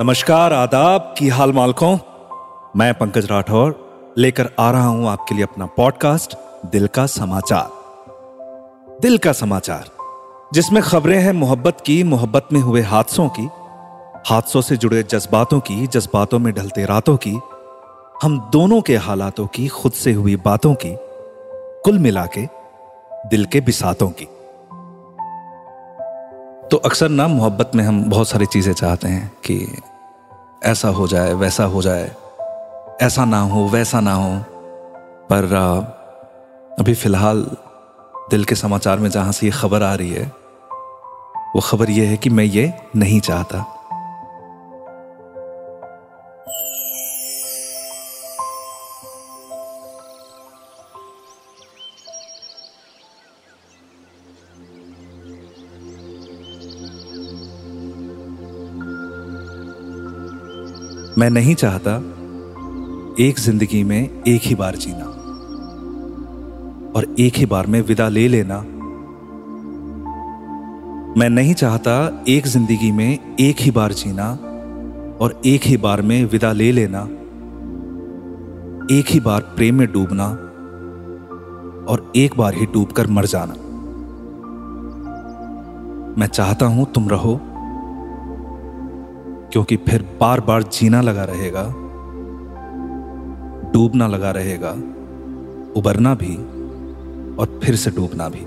नमस्कार, आदाब, की हाल मालकों। मैं पंकज राठौर लेकर आ रहा हूं आपके लिए अपना पॉडकास्ट दिल का समाचार, जिसमें खबरें हैं मोहब्बत की, मोहब्बत में हुए हादसों की, हादसों से जुड़े जज्बातों की, जज्बातों में ढलते रातों की, हम दोनों के हालातों की, खुद से हुई बातों की, कुल मिला के दिल के बिसातों की। तो अक्सर ना मोहब्बत में हम बहुत सारी चीज़ें चाहते हैं कि ऐसा हो जाए, वैसा हो जाए, ऐसा ना हो, वैसा ना हो। पर अभी फ़िलहाल दिल के समाचार में जहाँ से ये खबर आ रही है, वो खबर ये है कि मैं ये नहीं चाहता। मैं नहीं चाहता एक जिंदगी में एक ही बार जीना और एक ही बार में विदा ले लेना। मैं नहीं चाहता एक जिंदगी में एक ही बार जीना और एक ही बार में विदा ले लेना, एक ही बार प्रेम में डूबना और एक बार ही डूबकर मर जाना। मैं चाहता हूं तुम रहो, क्योंकि फिर बार बार जीना लगा रहेगा, डूबना लगा रहेगा, उबरना भी और फिर से डूबना भी।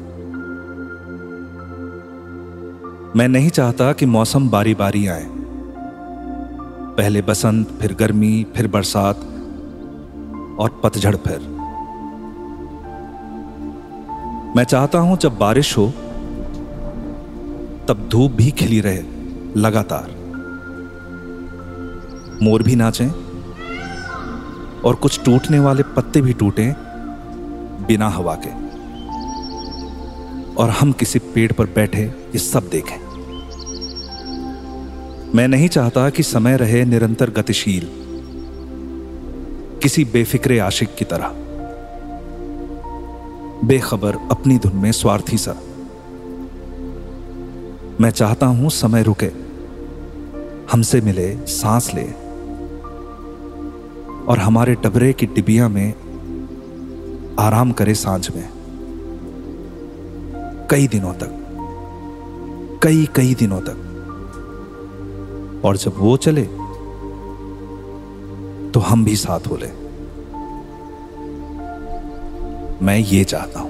मैं नहीं चाहता कि मौसम बारी बारी आए, पहले बसंत, फिर गर्मी, फिर बरसात और पतझड़ फिर। मैं चाहता हूं जब बारिश हो तब धूप भी खिली रहे लगातार, मोर भी नाचें और कुछ टूटने वाले पत्ते भी टूटें बिना हवा के, और हम किसी पेड़ पर बैठे ये सब देखें। मैं नहीं चाहता कि समय रहे निरंतर गतिशील, किसी बेफिक्रे आशिक की तरह, बेखबर अपनी धुन में स्वार्थी सा। मैं चाहता हूं समय रुके, हमसे मिले, सांस ले और हमारे डबरे की डिबिया में आराम करे सांझ में, कई दिनों तक। और जब वो चले तो हम भी साथ हो ले। मैं ये चाहता हूं।